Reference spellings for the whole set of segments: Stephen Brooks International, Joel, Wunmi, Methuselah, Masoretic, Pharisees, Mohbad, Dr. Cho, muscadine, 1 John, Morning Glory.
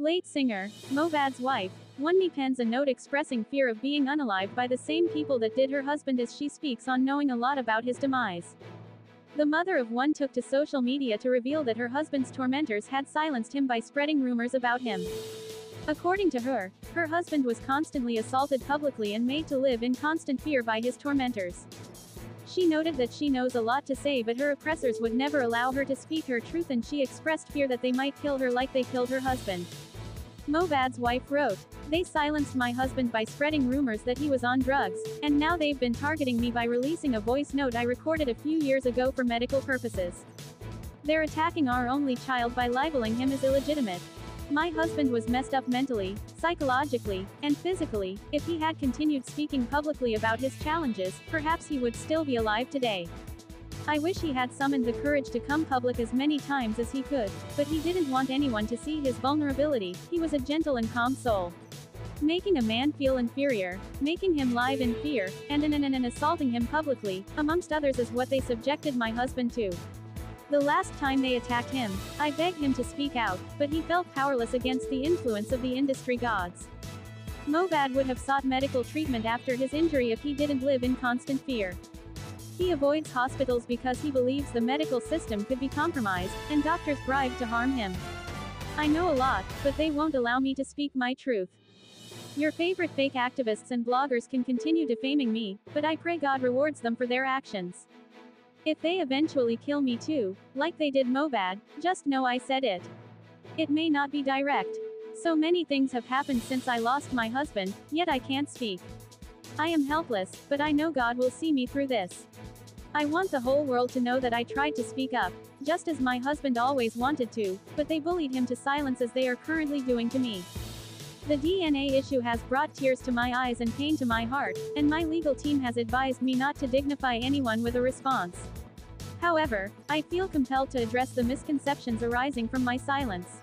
Late singer, Mohbad's wife, Wunmi pens a note expressing fear of being unalived by the same people that did her husband as she speaks on knowing a lot about his demise. The mother of one took to social media to reveal that her husband's tormentors had silenced him by spreading rumors about him. According to her, her husband was constantly assaulted publicly and made to live in constant fear by his tormentors. She noted that she knows a lot to say but her oppressors would never allow her to speak her truth and she expressed fear that they might kill her like they killed her husband. Mohbad's wife wrote, "They silenced my husband by spreading rumors that he was on drugs, and now they've been targeting me by releasing a voice note I recorded a few years ago for medical purposes. They're attacking our only child by libeling him as illegitimate. My husband was messed up mentally, psychologically, and physically. If he had continued speaking publicly about his challenges, perhaps he would still be alive today. I wish he had summoned the courage to come public as many times as he could, but he didn't want anyone to see his vulnerability. He was a gentle and calm soul. Making a man feel inferior, making him live in fear, and assaulting him publicly, amongst others is what they subjected my husband to. The last time they attacked him, I begged him to speak out, but he felt powerless against the influence of the industry gods. Mohbad would have sought medical treatment after his injury if he didn't live in constant fear. He avoids hospitals because he believes the medical system could be compromised, and doctors bribed to harm him. I know a lot, but they won't allow me to speak my truth. Your favorite fake activists and bloggers can continue defaming me, but I pray God rewards them for their actions. If they eventually kill me too, like they did Mohbad, just know I said it. It may not be direct. So many things have happened since I lost my husband, yet I can't speak. I am helpless, but I know God will see me through this. I want the whole world to know that I tried to speak up, just as my husband always wanted to, but they bullied him to silence as they are currently doing to me. The DNA issue has brought tears to my eyes and pain to my heart, and my legal team has advised me not to dignify anyone with a response. However, I feel compelled to address the misconceptions arising from my silence.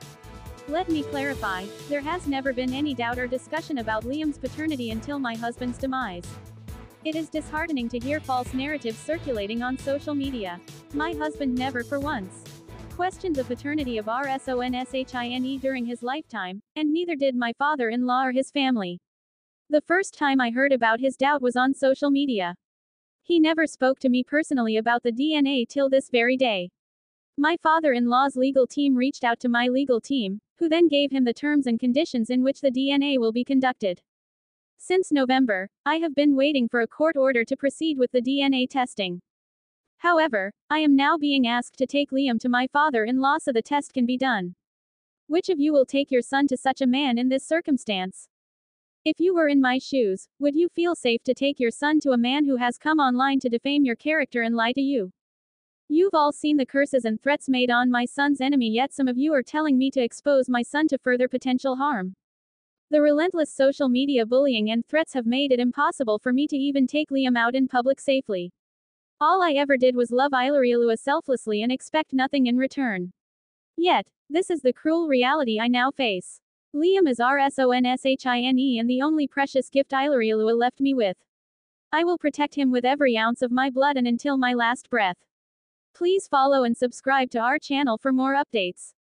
Let me clarify, there has never been any doubt or discussion about Liam's paternity until my husband's demise. It is disheartening to hear false narratives circulating on social media. My husband never for once questioned the paternity of Rshine during his lifetime, and neither did my father-in-law or his family. The first time I heard about his doubt was on social media. He never spoke to me personally about the DNA till this very day. My father-in-law's legal team reached out to my legal team, who then gave him the terms and conditions in which the DNA will be conducted. Since November, I have been waiting for a court order to proceed with the DNA testing. However, I am now being asked to take Liam to my father-in-law so the test can be done. Which of you will take your son to such a man in this circumstance? If you were in my shoes, would you feel safe to take your son to a man who has come online to defame your character and lie to you? You've all seen the curses and threats made on my son's enemy, yet some of you are telling me to expose my son to further potential harm. The relentless social media bullying and threats have made it impossible for me to even take Liam out in public safely. All I ever did was love Ilarialua selflessly and expect nothing in return. Yet, this is the cruel reality I now face. Liam is Rshine and the only precious gift Ilarialua left me with. I will protect him with every ounce of my blood and until my last breath. Please follow and subscribe to our channel for more updates.